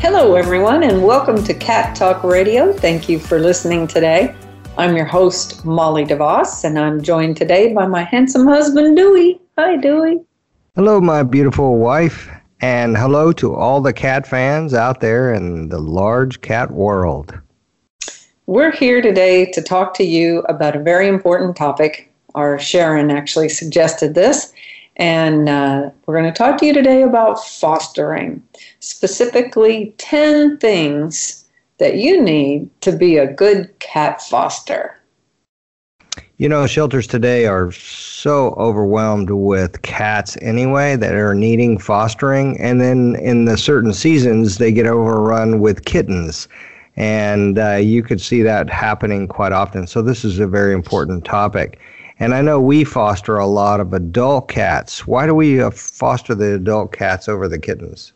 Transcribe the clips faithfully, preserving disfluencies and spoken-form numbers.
Hello, everyone, and welcome to Cat Talk Radio. Thank you for listening today. I'm your host, Molly DeVos, and I'm joined today by my handsome husband, Dewey. Hi, Dewey. Hello, my beautiful wife, and hello to all the cat fans out there in the large cat world. We're here today to talk to you about a very important topic. Our Sharon actually suggested this, and uh, we're going to talk to you today about fostering, specifically ten things that you need to be a good cat foster. You know, shelters today are so overwhelmed with cats anyway that are needing fostering. And then in the certain seasons, they get overrun with kittens. And uh, you could see that happening quite often. So this is a very important topic. And I know we foster a lot of adult cats. Why do we uh, foster the adult cats over the kittens?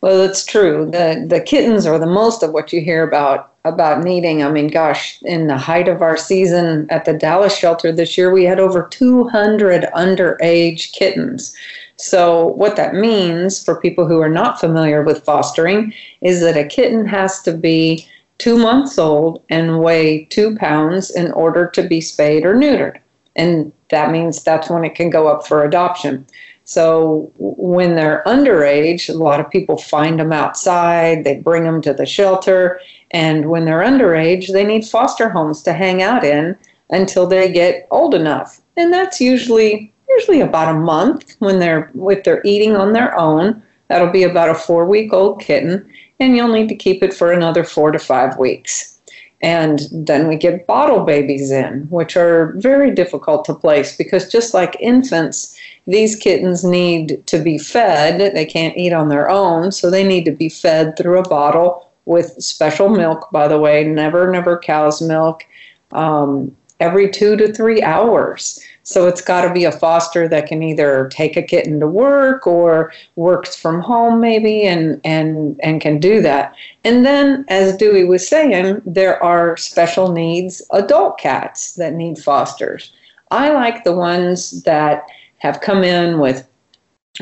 Well, it's true. The the kittens are the most of what you hear about about needing. I mean, gosh, in the height of our season at the Dallas shelter this year, we had over two hundred underage kittens. So what that means for people who are not familiar with fostering is that a kitten has to be two months old and weigh two pounds in order to be spayed or neutered. And that means that's when it can go up for adoption. So when they're underage, a lot of people find them outside, they bring them to the shelter, and when they're underage, they need foster homes to hang out in until they get old enough. And that's usually usually about a month when they're if they're eating on their own. That'll be about a four-week-old kitten, and you'll need to keep it for another four to five weeks. And then we get bottle babies in, which are very difficult to place because just like infants, these kittens need to be fed. They can't eat on their own, so they need to be fed through a bottle with special milk, by the way, never, never cow's milk, um, every two to three hours. So it's got to be a foster that can either take a kitten to work or works from home maybe and, and, and can do that. And then, as Dewey was saying, there are special needs adult cats that need fosters. I like the ones that have come in with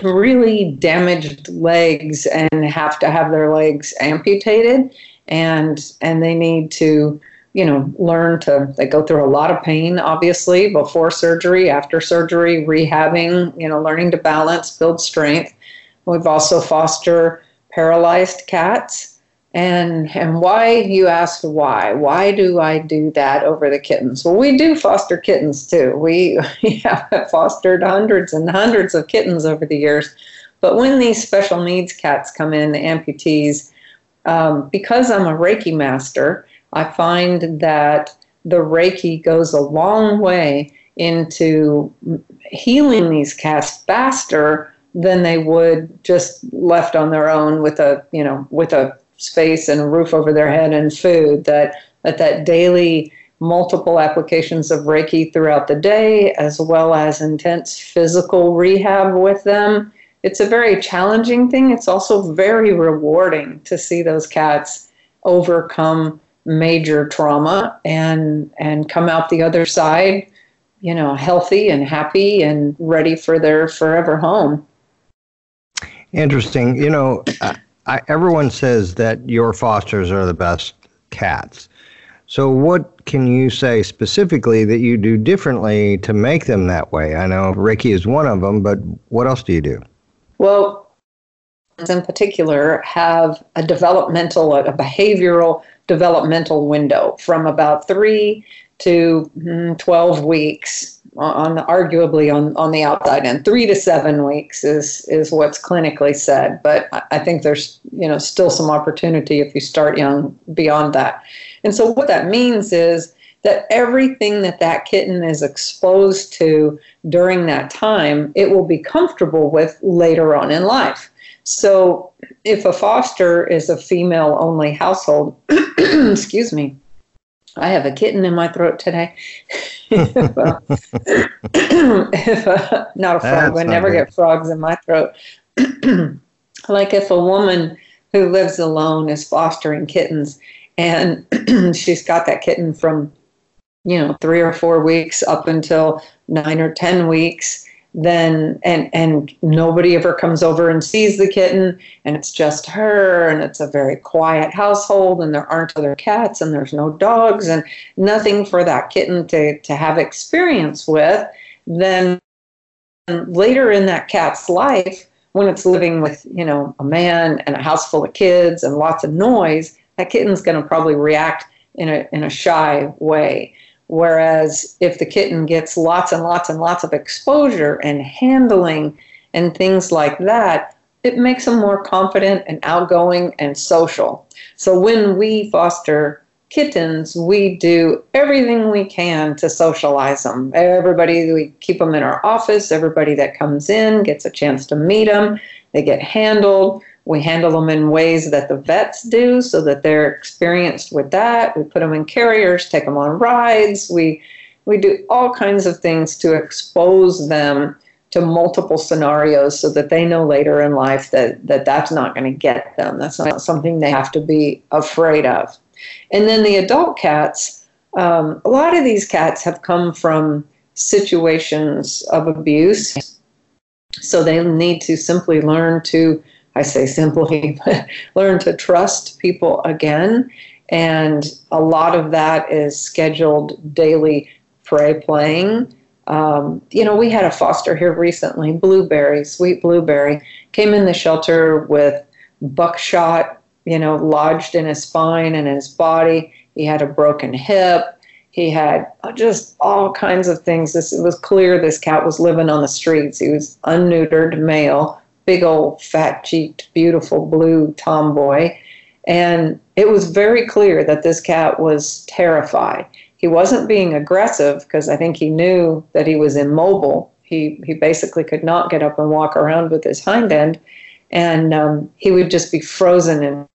really damaged legs and have to have their legs amputated, and and they need to, you know, learn to, they go through a lot of pain, obviously, before surgery, after surgery, rehabbing, you know, learning to balance, build strength. We've also fostered paralyzed cats. And and why, you asked why. Why do I do that over the kittens? Well, we do foster kittens too. We, we have fostered hundreds and hundreds of kittens over the years. But when these special needs cats come in, the amputees, um, because I'm a Reiki master, I find that the Reiki goes a long way into healing these cats faster than they would just left on their own with a, you know, with a, space and a roof over their head and food, that, that that daily multiple applications of Reiki throughout the day, as well as intense physical rehab with them. It's a very challenging thing. It's also very rewarding to see those cats overcome major trauma and and come out the other side, you know, healthy and happy and ready for their forever home. Interesting. You know, I- I, everyone says that your fosters are the best cats. So what can you say specifically that you do differently to make them that way? I know Ricky is one of them, but what else do you do? Well, in particular, have a developmental, a behavioral developmental window from about three to mm, twelve weeks, on arguably on, on the outside end. Three to seven weeks is is what's clinically said, but I think there's, you know, still some opportunity if you start young beyond that. And so what that means is that everything that that kitten is exposed to during that time, it will be comfortable with later on in life. So if a foster is a female-only household, excuse me, I have a kitten in my throat today. if, uh, if, uh, not a frog. I never good. get frogs in my throat. Like if a woman who lives alone is fostering kittens, and she's got that kitten from, you know, three or four weeks up until nine or ten weeks, then and and nobody ever comes over and sees the kitten, and it's just her, and it's a very quiet household, and there aren't other cats, and there's no dogs, and nothing for that kitten to, to have experience with, then later in that cat's life, when it's living with, you know, a man and a house full of kids and lots of noise, that kitten's going to probably react in a in a shy way. Whereas if the kitten gets lots and lots and lots of exposure and handling and things like that, it makes them more confident and outgoing and social. So when we foster kittens, we do everything we can to socialize them. Everybody, we keep them in our office. Everybody that comes in gets a chance to meet them. They get handled. We handle them in ways that the vets do so that they're experienced with that. We put them in carriers, take them on rides. We we do all kinds of things to expose them to multiple scenarios so that they know later in life that, that that's not going to get them. That's not something they have to be afraid of. And then the adult cats, um, a lot of these cats have come from situations of abuse. So they need to simply learn to I say simply, but learn to trust people again. And a lot of that is scheduled daily prey playing. Um, you know, we had a foster here recently, Blueberry, sweet Blueberry, came in the shelter with buckshot, you know, lodged in his spine and his body. He had a broken hip. He had just all kinds of things. This, it was clear this cat was living on the streets. He was unneutered male. Big old fat-cheeked, beautiful blue tomboy. And it was very clear that this cat was terrified. He wasn't being aggressive because I think he knew that he was immobile. He he basically could not get up and walk around with his hind end. And um, he would just be frozen in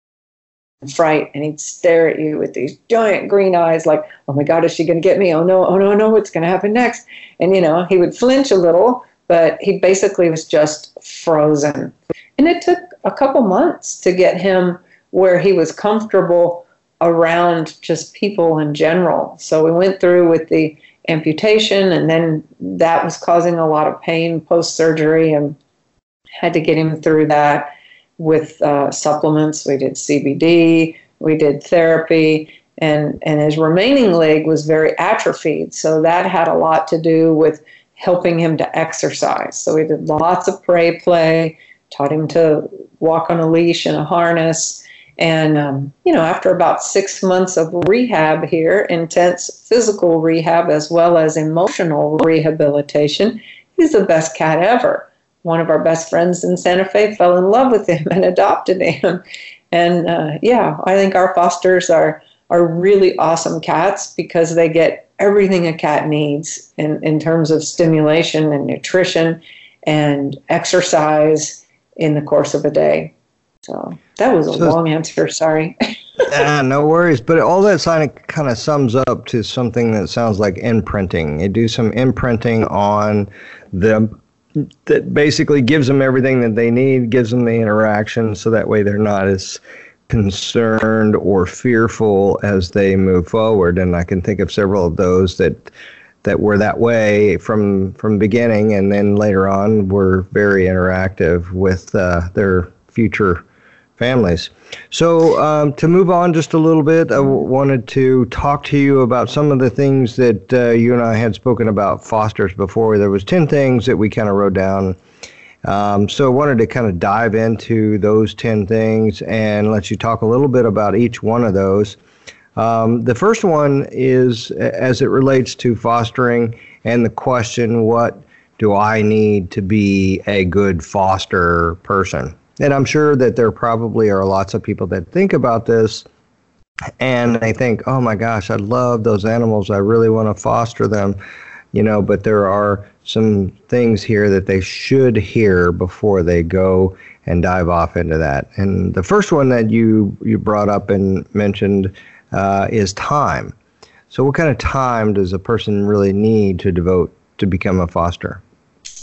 fright. And he'd stare at you with these giant green eyes like, oh, my God, is she going to get me? Oh, no, oh, no, no, what's going to happen next? And, you know, he would flinch a little. But he basically was just frozen. And it took a couple months to get him where he was comfortable around just people in general. So we went through with the amputation, and then that was causing a lot of pain post-surgery and had to get him through that with uh, supplements. We did C B D, we did therapy, and, and his remaining leg was very atrophied. So that had a lot to do with helping him to exercise. So we did lots of prey play, taught him to walk on a leash and a harness. And, um, you know, after about six months of rehab here, intense physical rehab as well as emotional rehabilitation, he's the best cat ever. One of our best friends in Santa Fe fell in love with him and adopted him. And, uh, yeah, I think our fosters are are really awesome cats because they get everything a cat needs in, in terms of stimulation and nutrition and exercise in the course of a day. So that was a so, long answer, sorry. uh, no worries, but all that kind of sums up to something that sounds like imprinting. You do some imprinting on them that basically gives them everything that they need, gives them the interaction, so that way they're not as concerned or fearful as they move forward. And I can think of several of those that that were that way from from beginning, and then later on were very interactive with uh, their future families. So um, to move on just a little bit, I w- wanted to talk to you about some of the things that uh, you and I had spoken about fosters before. There was ten things that we kind of wrote down. Um, so I wanted to kind of dive into those ten things and let you talk a little bit about each one of those. Um, the first one is as it relates to fostering and the question, what do I need to be a good foster person? And I'm sure that there probably are lots of people that think about this and they think, oh my gosh, I love those animals. I really want to foster them. you know, but there are some things here that they should hear before they go and dive off into that. And the first one that you, you brought up and mentioned uh, is time. So what kind of time does a person really need to devote to become a foster?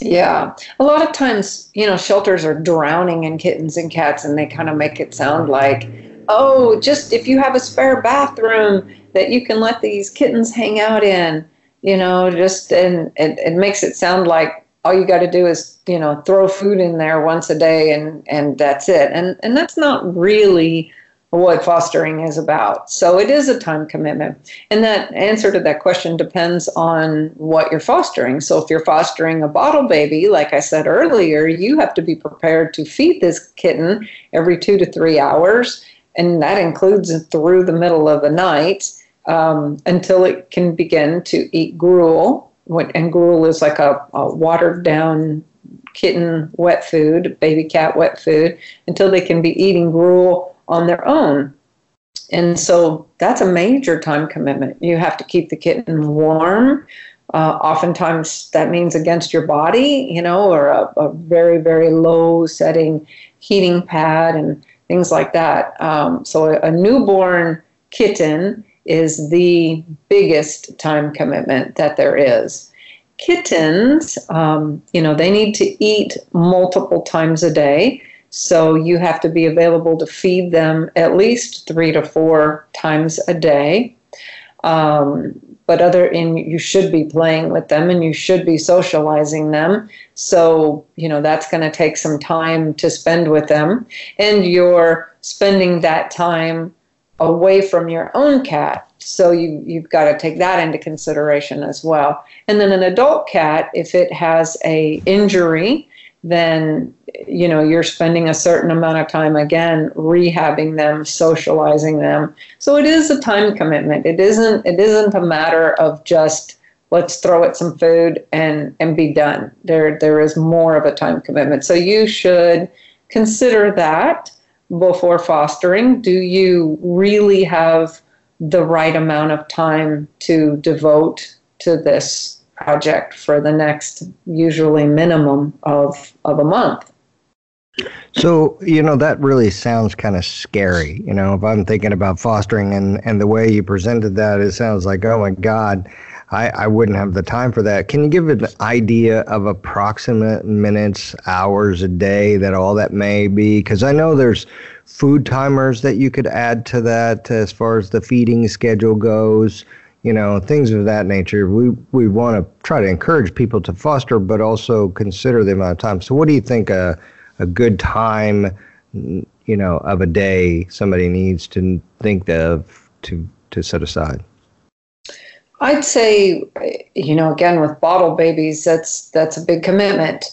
Yeah. A lot of times, you know, shelters are drowning in kittens and cats, and they kind of make it sound like, oh, just if you have a spare bathroom that you can let these kittens hang out in, you know, just, and it, it makes it sound like all you got to do is, you know, throw food in there once a day and, and that's it. And, and that's not really what fostering is about. So it is a time commitment. And that answer to that question depends on what you're fostering. So if you're fostering a bottle baby, like I said earlier, you have to be prepared to feed this kitten every two to three hours. And that includes through the middle of the night um, until it can begin to eat gruel. When, and gruel is like a, a watered down kitten wet food, baby cat wet food, until they can be eating gruel on their own. And so that's a major time commitment. You have to keep the kitten warm. Uh, oftentimes that means against your body, you know, or a, a very, very low setting heating pad and things like that. Um, so a, a newborn kitten is the biggest time commitment that there is. Kittens, um, you know, they need to eat multiple times a day. So you have to be available to feed them at least three to four times a day. Um, but other in you should be playing with them and you should be socializing them. So, you know, that's going to take some time to spend with them. And you're spending that time away from your own cat. So you, you've got to take that into consideration as well. And then an adult cat, if it has a injury, then, you know, you're spending a certain amount of time, again, rehabbing them, socializing them. So it is a time commitment. It isn't it isn't a matter of just let's throw it some food and, and be done. There there is more of a time commitment. So you should consider that before fostering. Do you really have the right amount of time to devote to this project for the next usually minimum of of a month? So, you know, that really sounds kind of scary. You know, if I'm thinking about fostering and, and the way you presented that, it sounds like, oh my God, I, I wouldn't have the time for that. Can you give an idea of approximate minutes, hours a day that all that may be? Because I know there's food timers that you could add to that as far as the feeding schedule goes. You know, things of that nature. We we want to try to encourage people to foster, but also consider the amount of time. So what do you think a, a good time, you know, of a day somebody needs to think of to, to set aside? I'd say, you know, again, with bottle babies, that's that's a big commitment.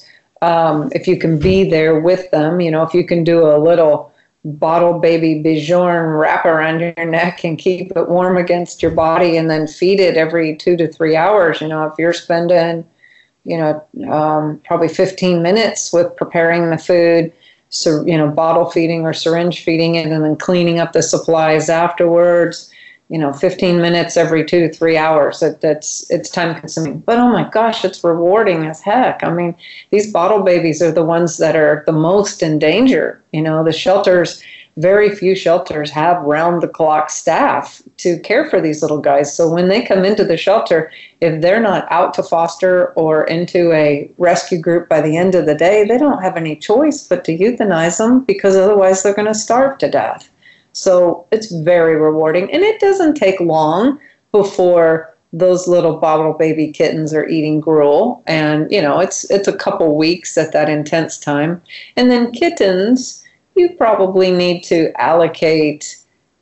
Um, if you can be there with them, you know, if you can do a little bottle baby Bichon wrap around your neck and keep it warm against your body and then feed it every two to three hours. You know, if you're spending, you know, um, probably fifteen minutes with preparing the food, so, you know, bottle feeding or syringe feeding it and then cleaning up the supplies afterwards, you know, fifteen minutes every two to three hours. That, that's, it's time consuming. But oh my gosh, it's rewarding as heck. I mean, these bottle babies are the ones that are the most in danger. You know, the shelters, very few shelters have round the clock staff to care for these little guys. So when they come into the shelter, if they're not out to foster or into a rescue group by the end of the day, they don't have any choice but to euthanize them because otherwise they're going to starve to death. So it's very rewarding, and it doesn't take long before those little bottle baby kittens are eating gruel, and, you know, it's it's a couple weeks at that intense time. And then kittens, you probably need to allocate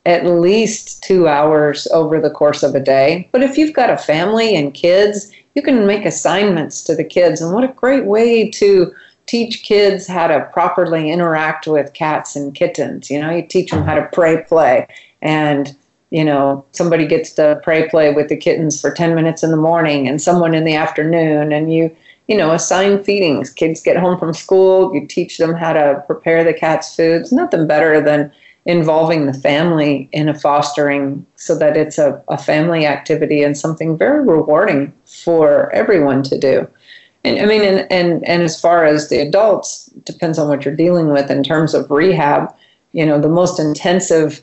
at least two hours over the course of a day. But if you've got a family and kids, you can make assignments to the kids, and what a great way to teach kids how to properly interact with cats and kittens. You know, you teach them how to prey play, and, you know, somebody gets to prey play with the kittens for ten minutes in the morning and someone in the afternoon, and you, you know, assign feedings. Kids get home from school, you teach them how to prepare the cat's foods. Nothing better than, involving the family in a fostering so that it's a, a family activity and something very rewarding for everyone to do. And I mean, and, and, and as far as the adults, depends on what you're dealing with in terms of rehab. You know, the most intensive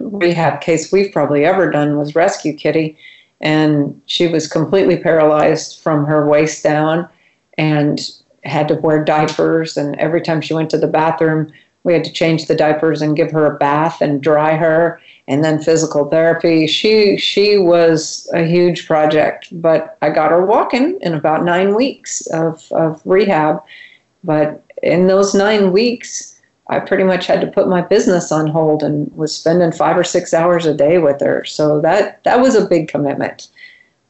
rehab case we've probably ever done was Rescue Kitty, and she was completely paralyzed from her waist down and had to wear diapers, and every time she went to the bathroom, we had to change the diapers and give her a bath and dry her, and then physical therapy. She she was a huge project, but I got her walking in about nine weeks of, of rehab. But in those nine weeks, I pretty much had to put my business on hold and was spending five or six hours a day with her. So that, that was a big commitment.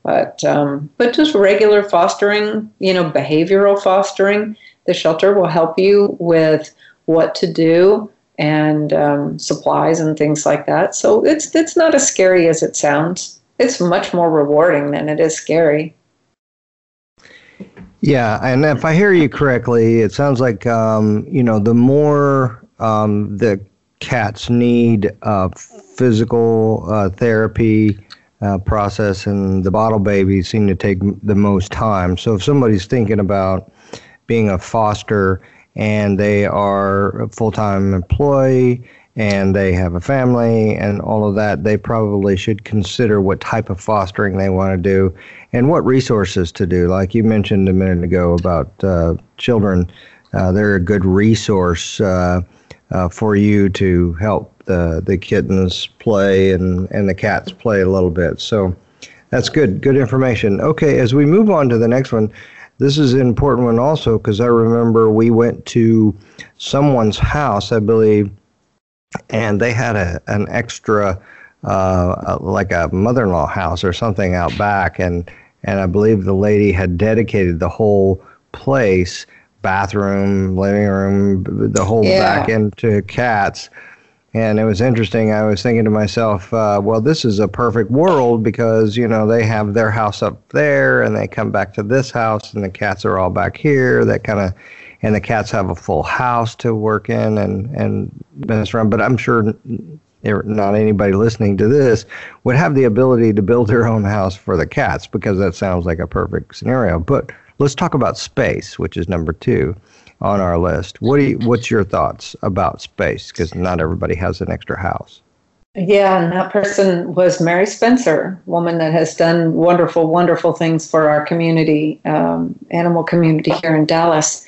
But um, but just regular fostering, you know, behavioral fostering. The shelter will help you with what to do and um, supplies and things like that. So it's it's not as scary as it sounds. It's much more rewarding than it is scary. Yeah, and if I hear you correctly, it sounds like um, you know, the more um, the cats need uh, physical uh, therapy. Uh, process, and the bottle babies seem to take the most time. So if somebody's thinking about being a foster and they are a full-time employee and they have a family and all of that, they probably should consider what type of fostering they want to do and what resources to do. Like you mentioned a minute ago about uh, children, uh, they're a good resource uh, uh, for you to help the the kittens play and, and the cats play a little bit. So that's good, good information. Okay, as we move on to the next one, this is an important one also because I remember we went to someone's house, I believe, and they had a an extra, uh, like a mother-in-law house or something out back, and and I believe the lady had dedicated the whole place, bathroom, living room, the whole yeah. back end to cats. And it was interesting. I was thinking to myself, uh, well, this is a perfect world because, you know, they have their house up there and they come back to this house and the cats are all back here. That kind of, and the cats have a full house to work in and, and mess around. But I'm sure not anybody listening to this would have the ability to build their own house for the cats because that sounds like a perfect scenario. But let's talk about space, which is number two on our list. What do you, what's your thoughts about space? Because not everybody has an extra house. Yeah, and that person was Mary Spencer, a woman that has done wonderful, wonderful things for our community, um, animal community here in Dallas.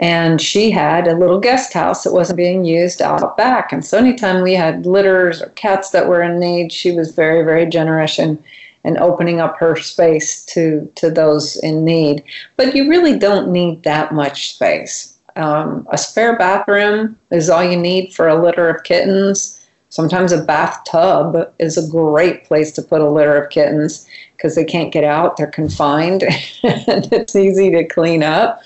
And she had a little guest house that wasn't being used out back. And so anytime we had litters or cats that were in need, she was very, very generous and and opening up her space to, to those in need. But you really don't need that much space. Um, a spare bathroom is all you need for a litter of kittens. Sometimes a bathtub is a great place to put a litter of kittens because they can't get out, they're confined, and it's easy to clean up.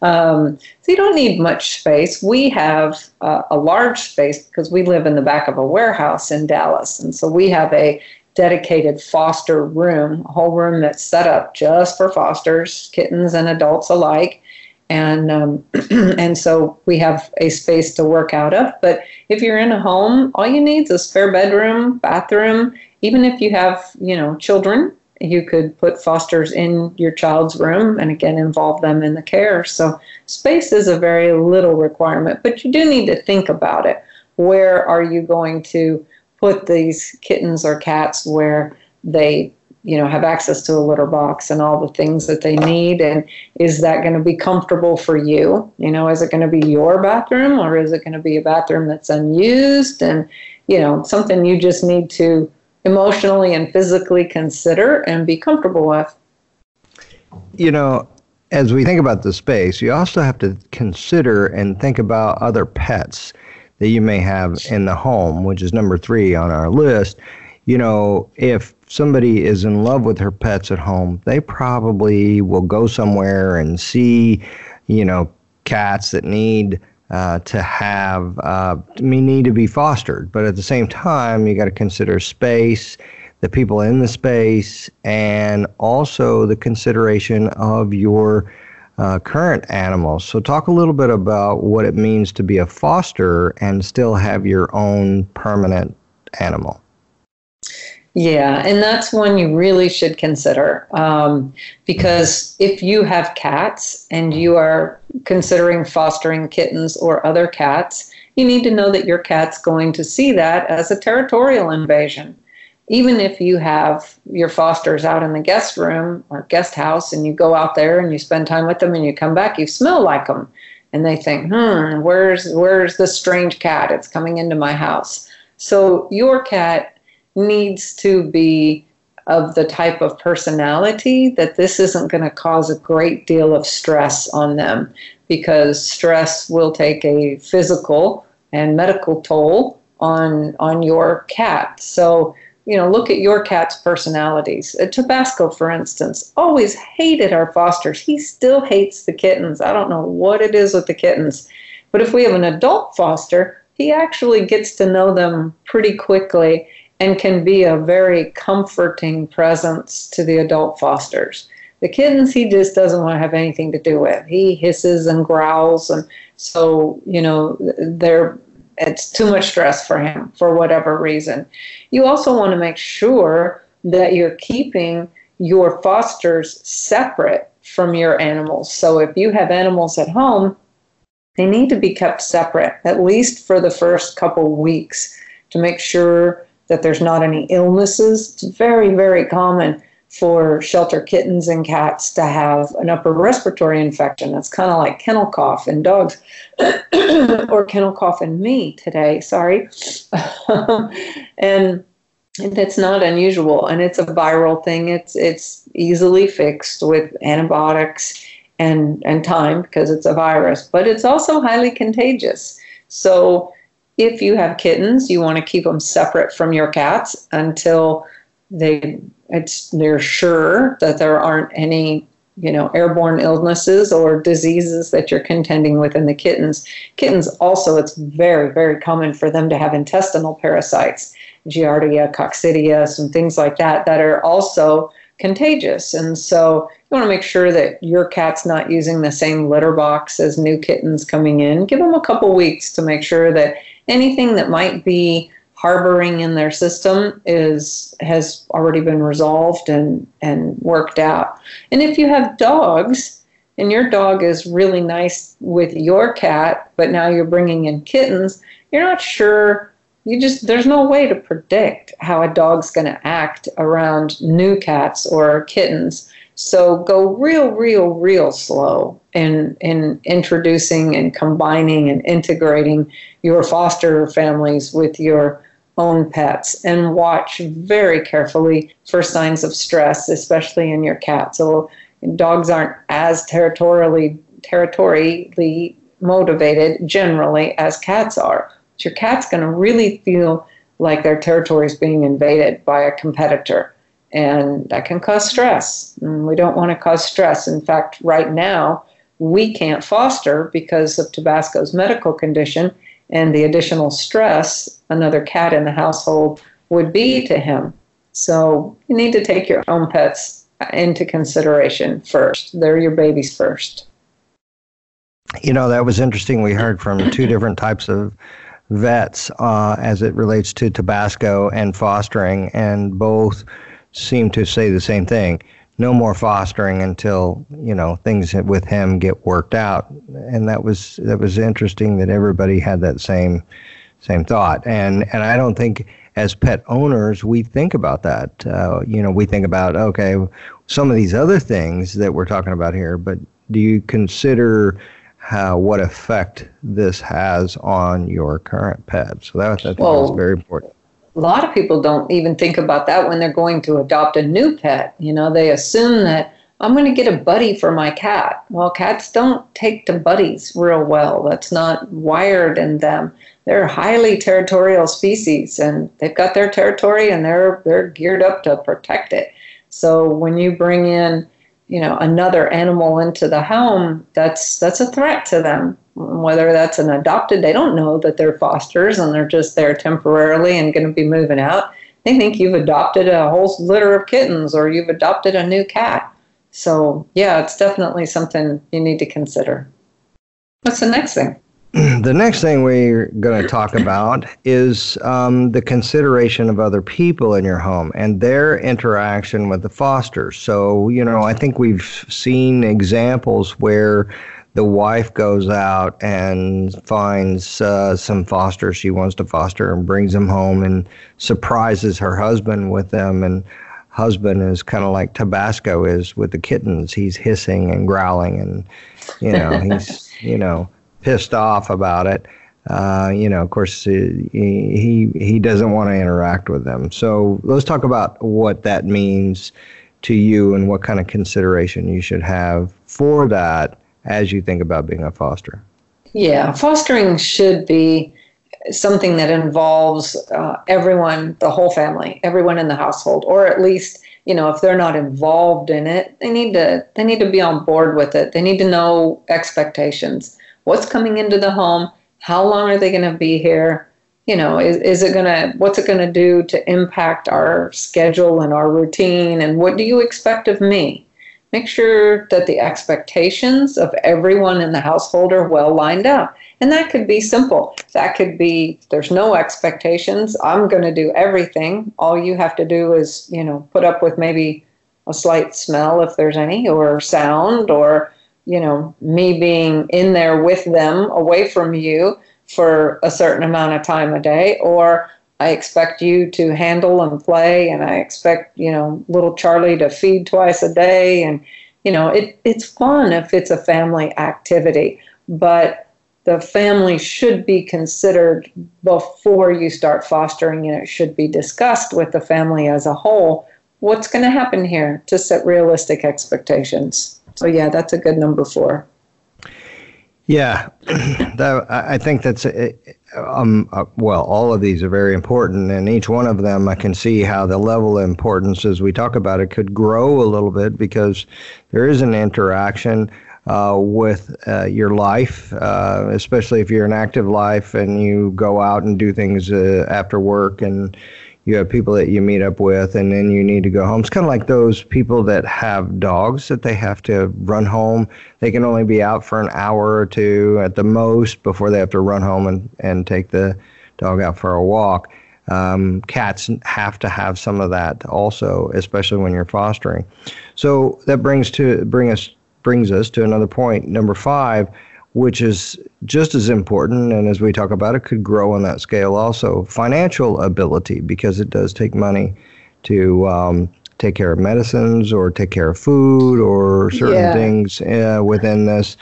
Um, so you don't need much space. We have uh, a large space because we live in the back of a warehouse in Dallas, and so we have a dedicated foster room, a whole room that's set up just for fosters, kittens and adults alike. And um, and so we have a space to work out of. But if you're in a home, all you need is a spare bedroom, bathroom. Even if you have, you know, children, you could put fosters in your child's room and, again, involve them in the care. So space is a very little requirement, but you do need to think about it. Where are you going to put these kittens or cats where they, you know, have access to a litter box and all the things that they need? And is that going to be comfortable for you? You know, is it going to be your bathroom or is it going to be a bathroom that's unused? And, you know, something you just need to emotionally and physically consider and be comfortable with. You know, as we think about the space, you also have to consider and think about other pets that you may have in the home, which is number three on our list. You know, if somebody is in love with her pets at home, they probably will go somewhere and see, you know, cats that need uh, to have, uh, need to be fostered. But at the same time, you got to consider space, the people in the space, and also the consideration of your uh, current animals. So talk a little bit about what it means to be a foster and still have your own permanent animal. Yeah, and that's one you really should consider, um, because if you have cats and you are considering fostering kittens or other cats, you need to know that your cat's going to see that as a territorial invasion. Even if you have your fosters out in the guest room or guest house and you go out there and you spend time with them and you come back, you smell like them. And they think, hmm, where's, where's this strange cat? It's coming into my house. So your cat needs to be of the type of personality that this isn't going to cause a great deal of stress on them, because stress will take a physical and medical toll on on your cat. So, you know, look at your cat's personalities. Tabasco, for instance, always hated our fosters. He still hates the kittens. I don't know what it is with the kittens. But if we have an adult foster, he actually gets to know them pretty quickly and can be a very comforting presence to the adult fosters. The kittens, he just doesn't want to have anything to do with. He hisses and growls, and so, you know, they're, it's too much stress for him for whatever reason. You also want to make sure that you're keeping your fosters separate from your animals. So if you have animals at home, they need to be kept separate, at least for the first couple weeks, to make sure that there's not any illnesses. It's very, very common for shelter kittens and cats to have an upper respiratory infection. That's kind of like kennel cough in dogs or kennel cough in me today, sorry. And that's not unusual, and it's a viral thing. It's it's easily fixed with antibiotics and, and time, because it's a virus, but it's also highly contagious. So if you have kittens, you want to keep them separate from your cats until they it's they're sure that there aren't any, you know, airborne illnesses or diseases that you're contending with in the kittens. Kittens also, it's very, very common for them to have intestinal parasites, Giardia, Coccidia, some things like that, that are also contagious. And so you want to make sure that your cat's not using the same litter box as new kittens coming in. Give them a couple weeks to make sure that anything that might be harboring in their system is has already been resolved and, and worked out. And if you have dogs and your dog is really nice with your cat, but now you're bringing in kittens, you're not sure. You just there's no way to predict how a dog's going to act around new cats or kittens. So go real, real, real slow in, in introducing and combining and integrating your foster families with your own pets, and watch very carefully for signs of stress, especially in your cat. So dogs aren't as territorially, territorially motivated generally as cats are. But your cat's going to really feel like their territory is being invaded by a competitor. And that can cause stress. And we don't want to cause stress. In fact, right now, we can't foster because of Tabasco's medical condition and the additional stress another cat in the household would be to him. So you need to take your own pets into consideration first. They're your babies first. You know, that was interesting. We heard from two different types of vets uh, as it relates to Tabasco and fostering, and both seem to say the same thing. No more fostering until, you know, things with him get worked out. And that was that was interesting that everybody had that same same thought. And and I don't think as pet owners we think about that. Uh, you know, we think about, okay, some of these other things that we're talking about here, but do you consider how what effect this has on your current pet? So that, I think, well, was very important. A lot of people don't even think about that when they're going to adopt a new pet. You know, they assume that I'm going to get a buddy for my cat. Well, cats don't take to buddies real well. That's not wired in them. They're highly territorial species, and they've got their territory, and they're they're geared up to protect it. So when you bring in, you know, another animal into the home, that's that's a threat to them. Whether that's an adopted, they don't know that they're fosters and they're just there temporarily and going to be moving out. They think you've adopted a whole litter of kittens or you've adopted a new cat. So, yeah, it's definitely something you need to consider. What's the next thing? The next thing we're going to talk about is um, the consideration of other people in your home and their interaction with the fosters. So, you know, I think we've seen examples where the wife goes out and finds uh, some fosters she wants to foster and brings them home and surprises her husband with them. And husband is kind of like Tabasco is with the kittens. He's hissing and growling and, you know, he's, you know, pissed off about it. Uh, you know, of course, he, he, he doesn't want to interact with them. So let's talk about what that means to you and what kind of consideration you should have for that as you think about being a foster. Yeah, fostering should be something that involves uh, everyone, the whole family, everyone in the household, or at least, you know, if they're not involved in it, they need to they need to be on board with it. They need to know expectations. What's coming into the home? How long are they going to be here? You know, is is it going to, what's it going to do to impact our schedule and our routine? And what do you expect of me? Make sure that the expectations of everyone in the household are well lined up. And that could be simple. That could be, there's no expectations. I'm going to do everything. All you have to do is, you know, put up with maybe a slight smell if there's any, or sound, or, you know, me being in there with them away from you for a certain amount of time a day, or I expect you to handle and play, and I expect, you know, little Charlie to feed twice a day. And, you know, it, it's fun if it's a family activity, but the family should be considered before you start fostering, and it should be discussed with the family as a whole. What's going to happen here to set realistic expectations? So, yeah, that's a good number four. Yeah, that, I think that's, um, well, all of these are very important, and each one of them I can see how the level of importance as we talk about it could grow a little bit, because there is an interaction uh, with uh, your life, uh, especially if you're an active life and you go out and do things uh, after work, and you have people that you meet up with, and then you need to go home. It's kind of like those people that have dogs that they have to run home. They can only be out for an hour or two at the most before they have to run home and, and take the dog out for a walk. Um, cats have to have some of that also, especially when you're fostering. So that brings to bring us brings us to another point, number five, which is just as important, and as we talk about it, could grow on that scale also. Financial ability, because it does take money to um, take care of medicines or take care of food or certain yeah. things uh, within this.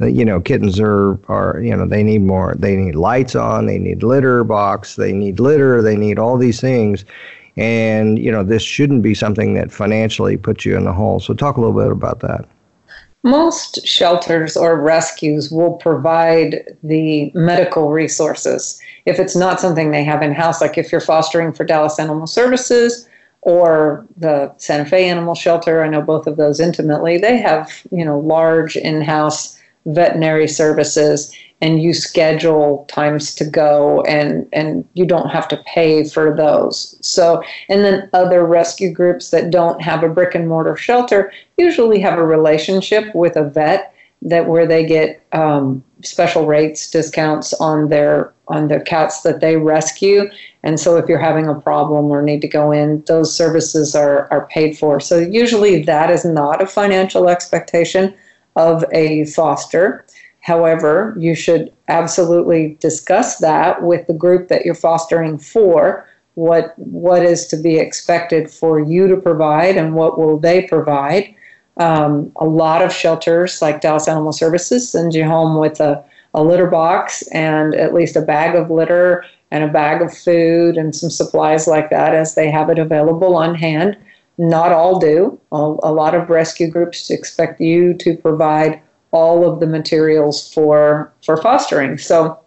You know, kittens are, are, you know, they need more. They need lights on. They need litter box. They need litter. They need all these things. And, you know, this shouldn't be something that financially puts you in the hole. So talk a little bit about that. Most shelters or rescues will provide the medical resources if it's not something they have in-house, like if you're fostering for Dallas Animal Services or the Santa Fe Animal Shelter. I know both of those intimately. They have, you know, large in-house veterinary services, and you schedule times to go, and, and you don't have to pay for those. So, and then other rescue groups that don't have a brick and mortar shelter usually have a relationship with a vet that where they get um, special rates, discounts on their on the cats that they rescue. And so if you're having a problem or need to go in, those services are are paid for. So usually that is not a financial expectation of a foster. However, you should absolutely discuss that with the group that you're fostering for, what what is to be expected for you to provide and what will they provide. Um, a lot of shelters like Dallas Animal Services send you home with a, a litter box and at least a bag of litter and a bag of food and some supplies like that as they have it available on hand. Not all do. A, a lot of rescue groups expect you to provide all of the materials for for fostering. So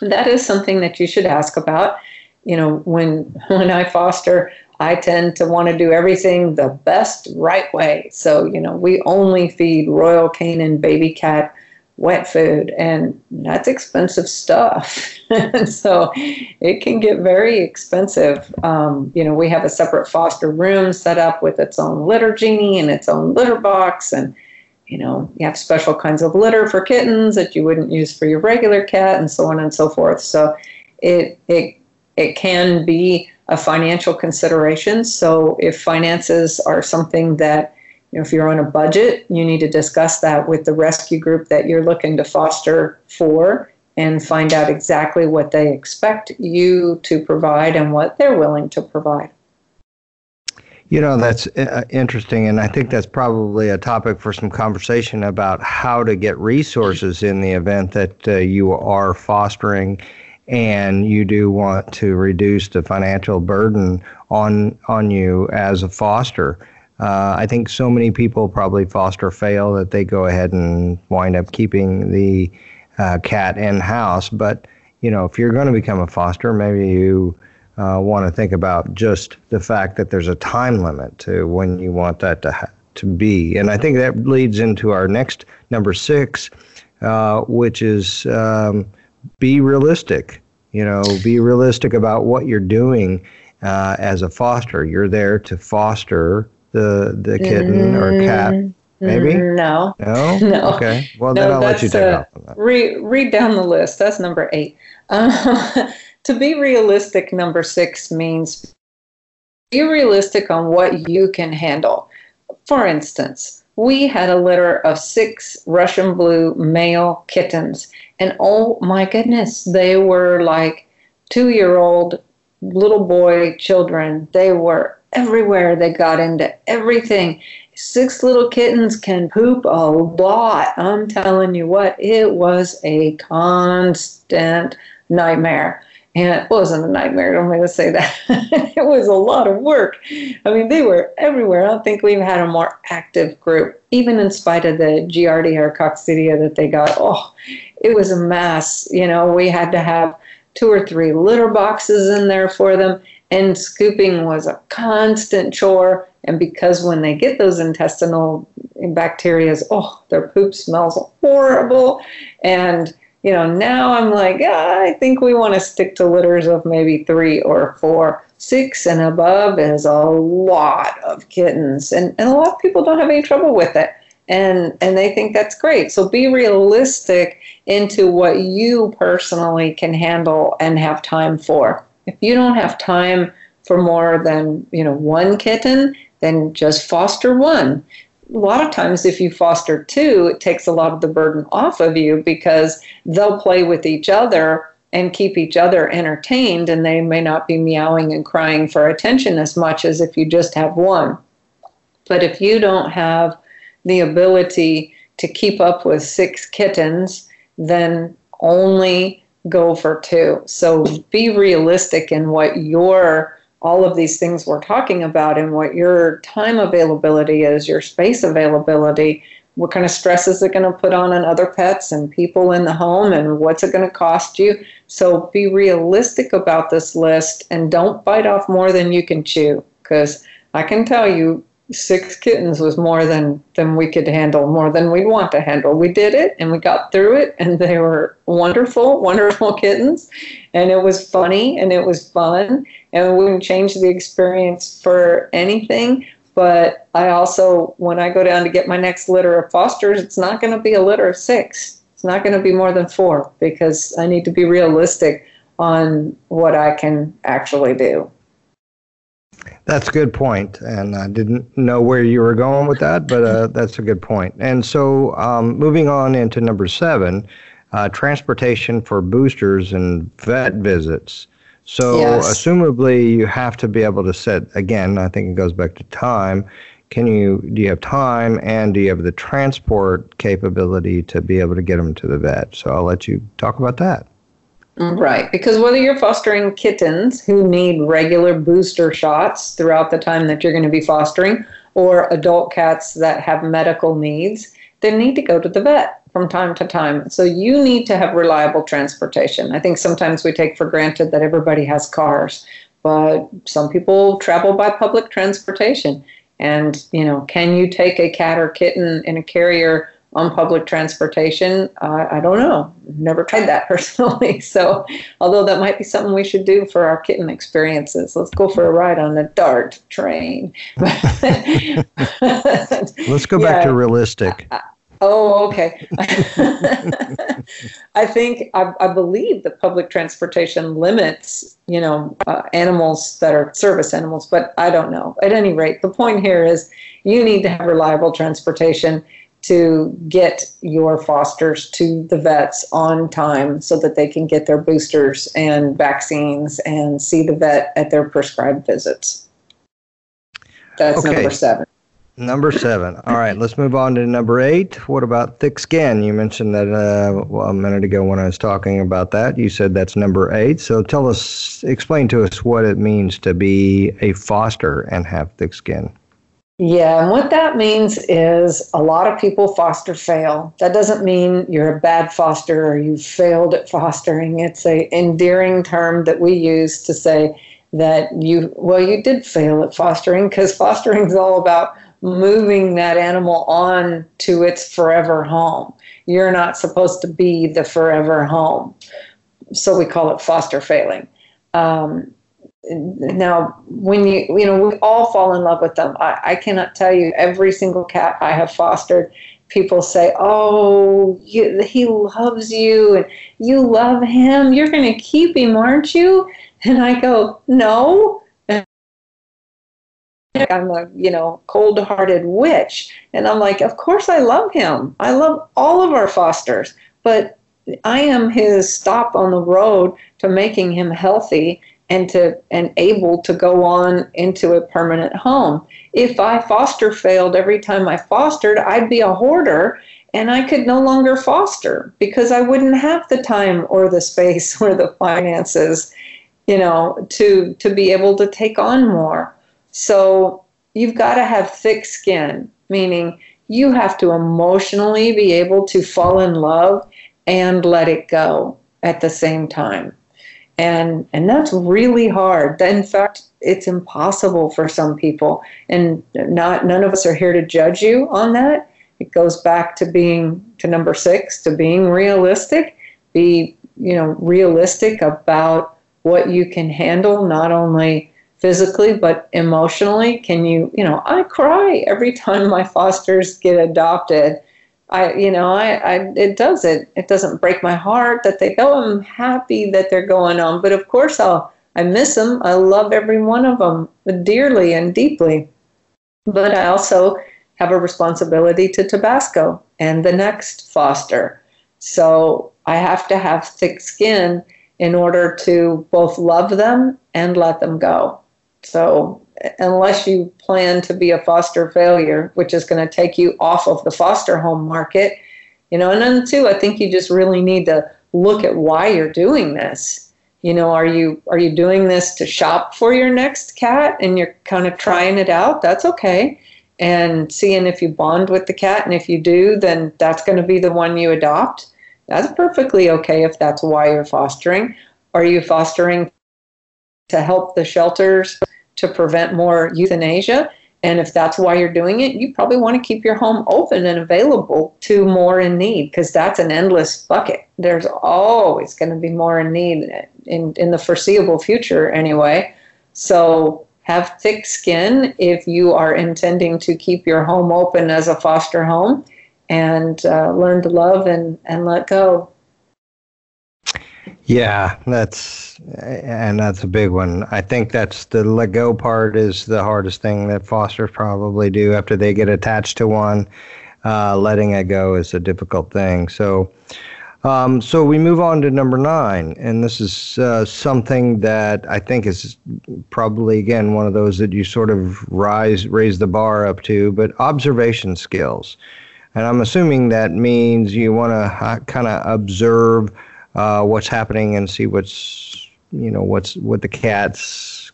that is something that you should ask about. You know, when when I foster, I tend to want to do everything the best right way. So, you know, we only feed Royal Canin baby cat wet food and that's expensive stuff. So it can get very expensive. Um, you know, we have a separate foster room set up with its own litter genie and its own litter box. And, you know, you have special kinds of litter for kittens that you wouldn't use for your regular cat and so on and so forth. So it it it can be a financial consideration. So if finances are something that, you know, if you're on a budget, you need to discuss that with the rescue group that you're looking to foster for and find out exactly what they expect you to provide and what they're willing to provide. You know, that's uh, interesting, and I think that's probably a topic for some conversation about how to get resources in the event that uh, you are fostering and you do want to reduce the financial burden on on you as a foster. Uh, I think so many people probably foster fail that they go ahead and wind up keeping the uh, cat in-house. But, you know, if you're going to become a foster, maybe you uh, want to think about just the fact that there's a time limit to when you want that to ha- to be. And I think that leads into our next number six, uh, which is um, be realistic. You know, be realistic about what you're doing uh, as a foster. You're there to foster the the kitten or cat, maybe? No. No? No. Okay. Well, no, then I'll let you take uh, off on that. Re- read down the list. That's number eight. Uh, to be realistic, number six means be realistic on what you can handle. For instance, we had a litter of six Russian blue male kittens, and oh my goodness, they were like two-year-old little boy children. They were everywhere. They got into everything. Six little kittens can poop a lot. I'm telling you what, it was a constant nightmare. And it wasn't a nightmare, don't mean to say that. It was a lot of work. I mean, they were everywhere. I don't think we've had a more active group, even in spite of the Giardia or Coccidia that they got. Oh, it was a mess. You know, we had to have two or three litter boxes in there for them. And scooping was a constant chore. And because when they get those intestinal bacteria, oh, their poop smells horrible. And, you know, now I'm like, ah, I think we want to stick to litters of maybe three or four. Six and above is a lot of kittens. And, and a lot of people don't have any trouble with it. And and they think that's great. So be realistic into what you personally can handle and have time for. If you don't have time for more than, you know, one kitten, then just foster one. A lot of times if you foster two, it takes a lot of the burden off of you because they'll play with each other and keep each other entertained, and they may not be meowing and crying for attention as much as if you just have one. But if you don't have the ability to keep up with six kittens, then only go for two. So be realistic in what your, all of these things we're talking about and what your time availability is, your space availability, what kind of stress is it going to put on other pets and people in the home, and what's it going to cost you. So be realistic about this list and don't bite off more than you can chew, because I can tell you six kittens was more than, than we could handle, more than we want to handle. We did it, and we got through it, and they were wonderful, wonderful kittens, and it was funny, and it was fun, and we wouldn't change the experience for anything. But I also, when I go down to get my next litter of fosters, it's not going to be a litter of six. It's not going to be more than four, because I need to be realistic on what I can actually do. That's a good point, and I didn't know where you were going with that, but uh, that's a good point. And so um, moving on into number seven, uh, transportation for boosters and vet visits. So yes. Assumably you have to be able to set, again, I think it goes back to time. Can you, do you have time, and do you have the transport capability to be able to get them to the vet? So I'll let you talk about that. Right, because whether you're fostering kittens who need regular booster shots throughout the time that you're going to be fostering, or adult cats that have medical needs, they need to go to the vet from time to time. So you need to have reliable transportation. I think sometimes we take for granted that everybody has cars, but some people travel by public transportation. And, you know, can you take a cat or kitten in a carrier on public transportation, uh, I don't know. Never tried that personally. So although that might be something we should do for our kitten experiences, let's go for a ride on a DART train. Let's go back yeah. to realistic. I, I, Oh, okay. I think, I, I believe that public transportation limits, you know, uh, animals that are service animals, but I don't know. At any rate, the point here is you need to have reliable transportation to get your fosters to the vets on time so that they can get their boosters and vaccines and see the vet at their prescribed visits. That's okay. Number seven. Number seven. All right, let's move on to number eight. What about thick skin? You mentioned that uh, well, a minute ago when I was talking about that. You said that's number eight. So tell us, explain to us what it means to be a foster and have thick skin. Yeah, and what that means is a lot of people foster fail. That doesn't mean you're a bad foster or you failed at fostering. It's an endearing term that we use to say that you, well, you did fail at fostering because fostering is all about moving that animal on to its forever home. You're not supposed to be the forever home. So we call it foster failing. Um, now, when you, you know, we all fall in love with them. I, I cannot tell you every single cat I have fostered, people say, oh, you, he loves you and you love him. You're going to keep him, aren't you? And I go, no. I'm a, you know, cold-hearted witch. And I'm like, of course I love him. I love all of our fosters. But I am his stop on the road to making him healthy and to and able to go on into a permanent home. If I foster failed every time I fostered, I'd be a hoarder and I could no longer foster because I wouldn't have the time or the space or the finances, you know, to to be able to take on more. So you've got to have thick skin, meaning you have to emotionally be able to fall in love and let it go at the same time. And and that's really hard. In fact, it's impossible for some people. And not none of us are here to judge you on that. It goes back to being, to number six, to being realistic. Be, you know, realistic about what you can handle, not only physically, but emotionally. Can you, you know, I cry every time my fosters get adopted. I, you know, I, I it does it. It doesn't break my heart that they go. I'm happy that they're going on. But of course, I'll, I miss them. I love every one of them dearly and deeply. But I also have a responsibility to Tabasco and the next foster. So I have to have thick skin in order to both love them and let them go. So unless you plan to be a foster failure, which is going to take you off of the foster home market, you know, and then too, I think you just really need to look at why you're doing this. You know, are you are you doing this to shop for your next cat and you're kind of trying it out? That's okay. And seeing if you bond with the cat, and if you do, then that's going to be the one you adopt. That's perfectly okay if that's why you're fostering. Are you fostering to help the shelters to prevent more euthanasia? And if that's why you're doing it, you probably want to keep your home open and available to more in need, because that's an endless bucket. There's always going to be more in need in, in the foreseeable future anyway. So have thick skin if you are intending to keep your home open as a foster home, and uh, learn to love and, and let go. Yeah, that's and that's a big one. I think that's the let go part is the hardest thing that fosters probably do after they get attached to one. Uh, letting it go is a difficult thing. So, um, so we move on to number nine, and this is uh, something that I think is probably again one of those that you sort of rise raise the bar up to, but observation skills. And I'm assuming that means you want to uh, kind of observe uh, what's happening and see what's, you know, what's what the cat's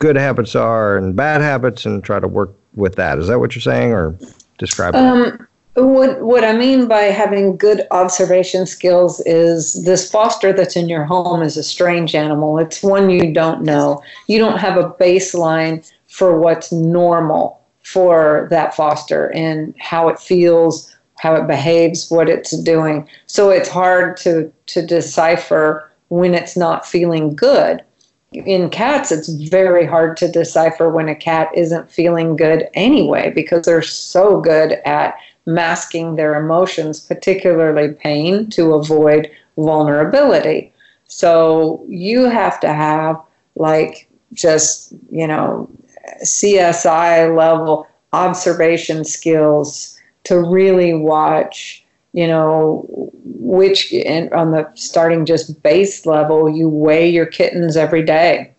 good habits are and bad habits and try to work with that. Is that what you're saying, or describe um, that? What, what I mean by having good observation skills is this foster that's in your home is a strange animal. It's one you don't know. You don't have a baseline for what's normal for that foster and how it feels, how it behaves, what it's doing. So it's hard to, to decipher when it's not feeling good. In cats, it's very hard to decipher when a cat isn't feeling good anyway, because they're so good at masking their emotions, particularly pain, to avoid vulnerability. So you have to have, like, just, you know, C S I level observation skills to really watch, you know, which, and on the starting just base level, you weigh your kittens every day.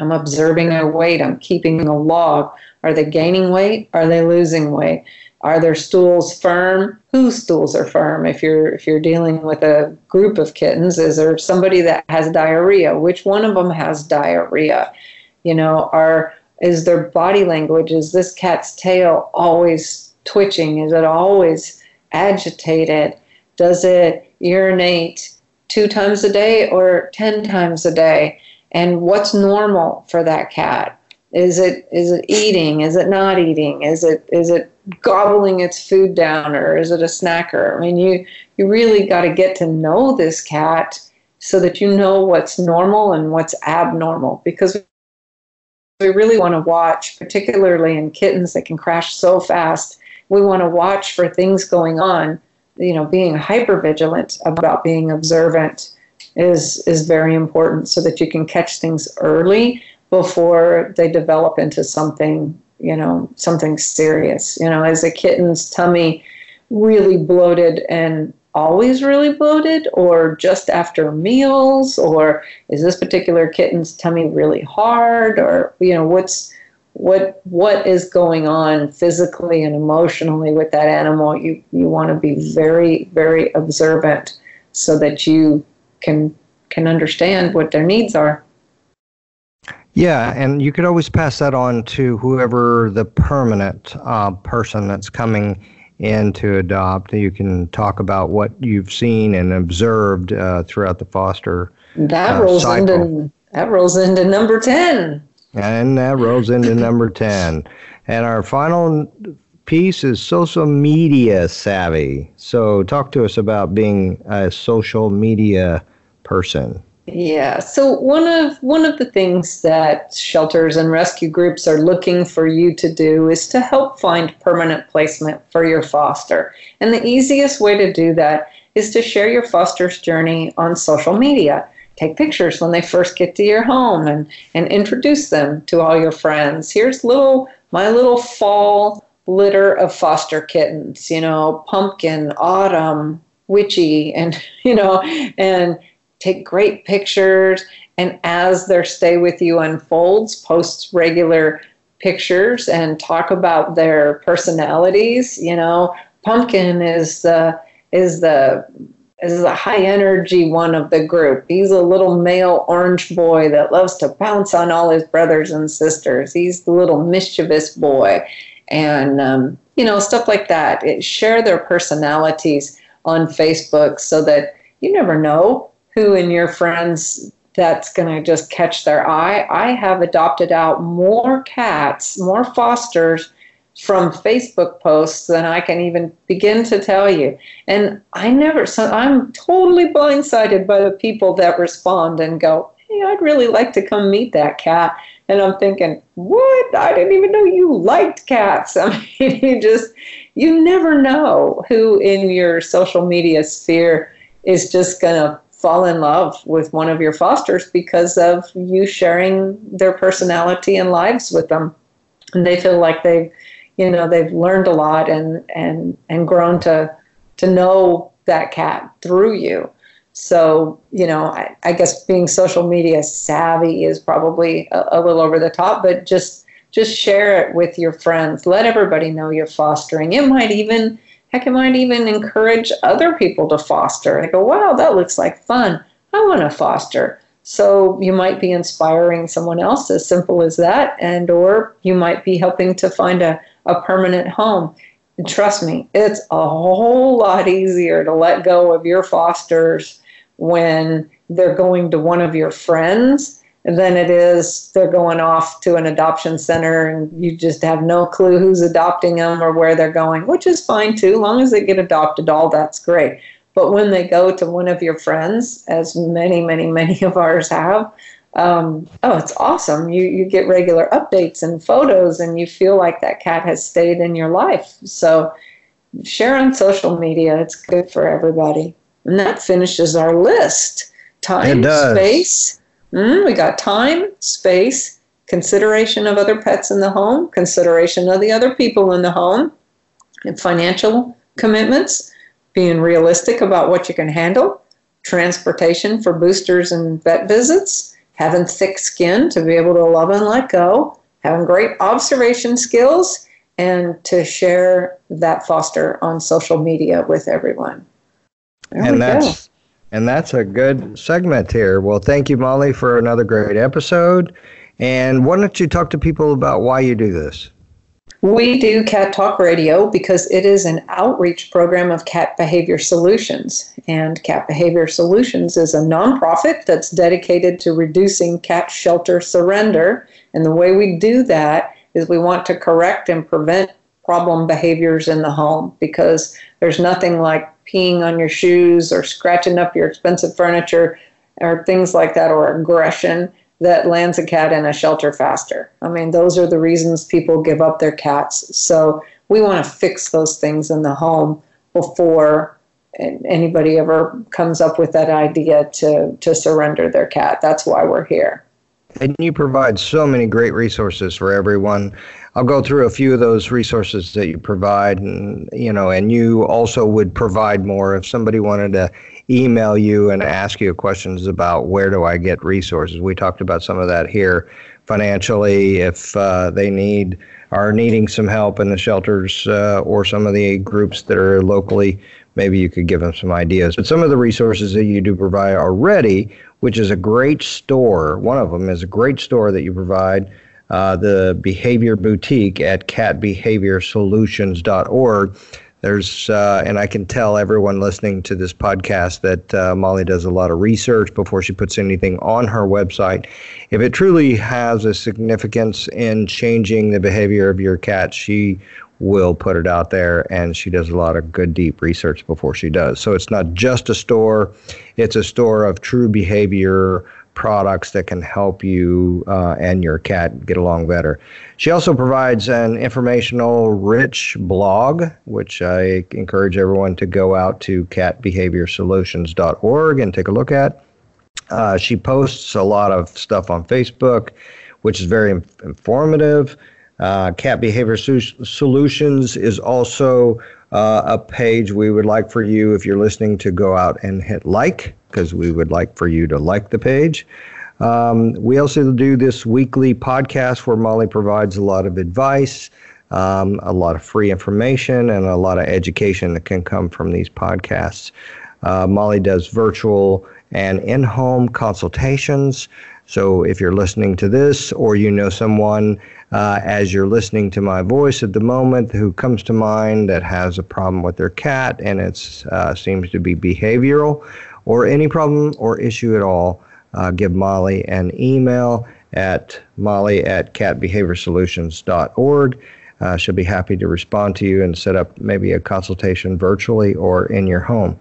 I'm observing their weight. I'm keeping a log. Are they gaining weight? Are they losing weight? Are their stools firm? Whose stools are firm? If you're if you're dealing with a group of kittens, is there somebody that has diarrhea? Which one of them has diarrhea? You know, are is their body language? Is this cat's tail always twitching? Is it always agitated? Does it urinate two times a day or ten times a day? And what's normal for that cat? Is it is it eating? Is it not eating? Is it is it gobbling its food down, or is it a snacker? I mean, you you really got to get to know this cat so that you know what's normal and what's abnormal, because we really want to watch, particularly in kittens that can crash so fast. We want to watch for things going on. You know, being hypervigilant about being observant is is very important so that you can catch things early before they develop into something, you know, something serious. You know, is a kitten's tummy really bloated and always really bloated, or just after meals? Or is this particular kitten's tummy really hard? Or, you know, what's What what is going on physically and emotionally with that animal? You you want to be very, very observant so that you can can understand what their needs are. Yeah, and you could always pass that on to whoever the permanent uh, person that's coming in to adopt. You can talk about what you've seen and observed uh, throughout the foster cycle. That rolls uh, into that rolls into number ten. And that rolls into number ten. And our final piece is social media savvy. So talk to us about being a social media person. Yeah. So one of one of the things that shelters and rescue groups are looking for you to do is to help find permanent placement for your foster. And the easiest way to do that is to share your foster's journey on social media. Take pictures when they first get to your home and, and introduce them to all your friends. Here's little my little fall litter of foster kittens, you know, Pumpkin, Autumn, Witchy, and, you know, and take great pictures. And as their stay with you unfolds, post regular pictures and talk about their personalities. You know, Pumpkin is the, is the, is a high-energy one of the group. He's a little male orange boy that loves to pounce on all his brothers and sisters. He's the little mischievous boy. And, um, you know, stuff like that. It, share their personalities on Facebook so that you never know who in your friends that's going to just catch their eye. I have adopted out more cats, more fosters, from Facebook posts than I can even begin to tell you. And I never, so I'm totally blindsided by the people that respond and go, hey, I'd really like to come meet that cat. And I'm thinking, what? I didn't even know you liked cats. I mean, you just, you never know who in your social media sphere is just going to fall in love with one of your fosters because of you sharing their personality and lives with them. And they feel like they've, you know, they've learned a lot and, and, and grown to to know that cat through you. So, you know, I, I guess being social media savvy is probably a, a little over the top, but just just share it with your friends. Let everybody know you're fostering. It might even, heck, it might even encourage other people to foster. They go, wow, that looks like fun. I want to foster. So you might be inspiring someone else, as simple as that, and or you might be helping to find a, a permanent home. And trust me, it's a whole lot easier to let go of your fosters when they're going to one of your friends than it is they're going off to an adoption center and you just have no clue who's adopting them or where they're going, which is fine too. As long as they get adopted, all that's great. But when they go to one of your friends, as many, many, many of ours have, um, oh, it's awesome. You you get regular updates and photos and you feel like that cat has stayed in your life. So share on social media. It's good for everybody. And that finishes our list. Time, space. Mm, we got time, space, consideration of other pets in the home, consideration of the other people in the home, and financial commitments, being realistic about what you can handle, transportation for boosters and vet visits, having thick skin to be able to love and let go, having great observation skills, and to share that foster on social media with everyone. There and we that's- go. And that's a good segment here. Well, thank you, Molly, for another great episode. And why don't you talk to people about why you do this? We do Cat Talk Radio because it is an outreach program of Cat Behavior Solutions. And Cat Behavior Solutions is a nonprofit that's dedicated to reducing cat shelter surrender. And the way we do that is we want to correct and prevent problem behaviors in the home, because there's nothing like peeing on your shoes or scratching up your expensive furniture or things like that, or aggression that lands a cat in a shelter faster. I mean, those are the reasons people give up their cats. So we want to fix those things in the home before anybody ever comes up with that idea to, to surrender their cat. That's why we're here. And you provide so many great resources for everyone. I'll go through a few of those resources that you provide, and you know, and you also would provide more if somebody wanted to email you and ask you questions about where do I get resources. We talked about some of that here. Financially, if uh, they need are needing some help in the shelters uh, or some of the groups that are locally, maybe you could give them some ideas. But some of the resources that you do provide already, which is a great store. One of them is a great store that you provide, uh, the Behavior Boutique at cat behavior solutions dot org. There's, uh, and I can tell everyone listening to this podcast that uh, Molly does a lot of research before she puts anything on her website. If it truly has a significance in changing the behavior of your cat, she will put it out there, and she does a lot of good, deep research before she does. So it's not just a store. It's a store of true behavior products that can help you uh, and your cat get along better. She also provides an informational, rich blog, which I encourage everyone to go out to cat behavior solutions dot org and take a look at. Uh, she posts a lot of stuff on Facebook, which is very informative. Uh, Cat Behavior Su- Solutions is also uh, a page we would like for you, if you're listening, to go out and hit like, because we would like for you to like the page. Um, we also do this weekly podcast where Molly provides a lot of advice, um, a lot of free information, and a lot of education that can come from these podcasts. Uh, Molly does virtual and in-home consultations. So if you're listening to this, or you know someone uh, as you're listening to my voice at the moment who comes to mind that has a problem with their cat, and it uh, seems to be behavioral, or any problem or issue at all, uh, give Molly an email at molly at cat behavior solutions dot org. Uh, she'll be happy to respond to you and set up maybe a consultation virtually or in your home.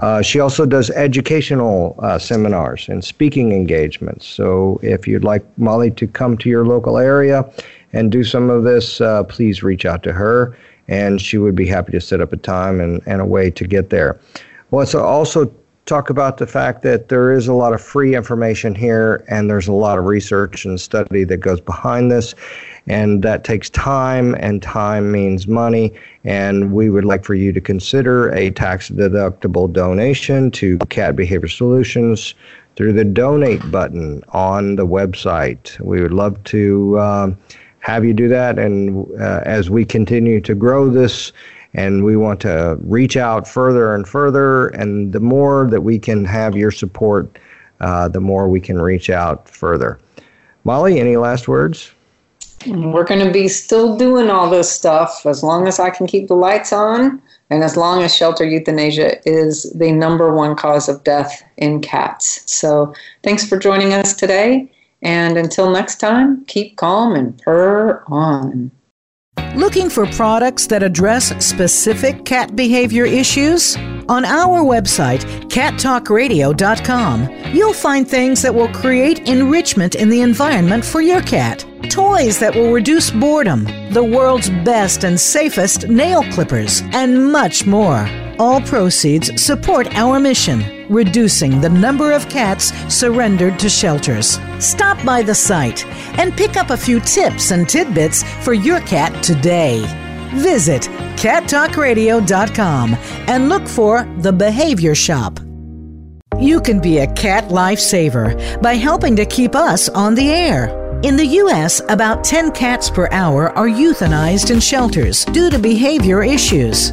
Uh, she also does educational uh, seminars and speaking engagements. So if you'd like Molly to come to your local area and do some of this, uh, please reach out to her, and she would be happy to set up a time and, and a way to get there. Well, let's also talk about the fact that there is a lot of free information here, and there's a lot of research and study that goes behind this. And that takes time, and time means money. And we would like for you to consider a tax-deductible donation to Cat Behavior Solutions through the donate button on the website. We would love to um, have you do that. And uh, as we continue to grow this, and we want to reach out further and further, and the more that we can have your support, uh, the more we can reach out further. Molly, any last words? We're going to be still doing all this stuff as long as I can keep the lights on, and as long as shelter euthanasia is the number one cause of death in cats. So thanks for joining us today, And until next time, keep calm and purr on. Looking for products that address specific cat behavior issues? On our website, cat talk radio dot com, you'll find things that will create enrichment in the environment for your cat. Toys that will reduce boredom, the world's best and safest nail clippers, and much more. All proceeds support our mission, reducing the number of cats surrendered to shelters. Stop by the site and pick up a few tips and tidbits for your cat today. Visit cat talk radio dot com and look for the Behavior Shop. You can be a cat lifesaver by helping to keep us on the air. In the U S, about ten cats per hour are euthanized in shelters due to behavior issues.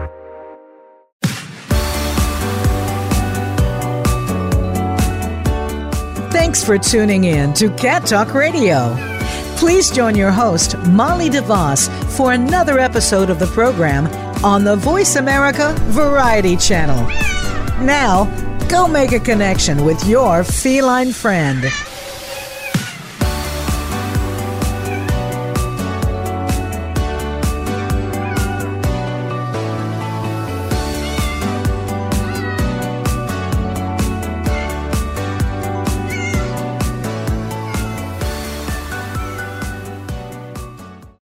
Thanks for tuning in to Cat Talk Radio. Please join your host, Molly DeVos, for another episode of the program on the Voice America Variety Channel. Now, go make a connection with your feline friend.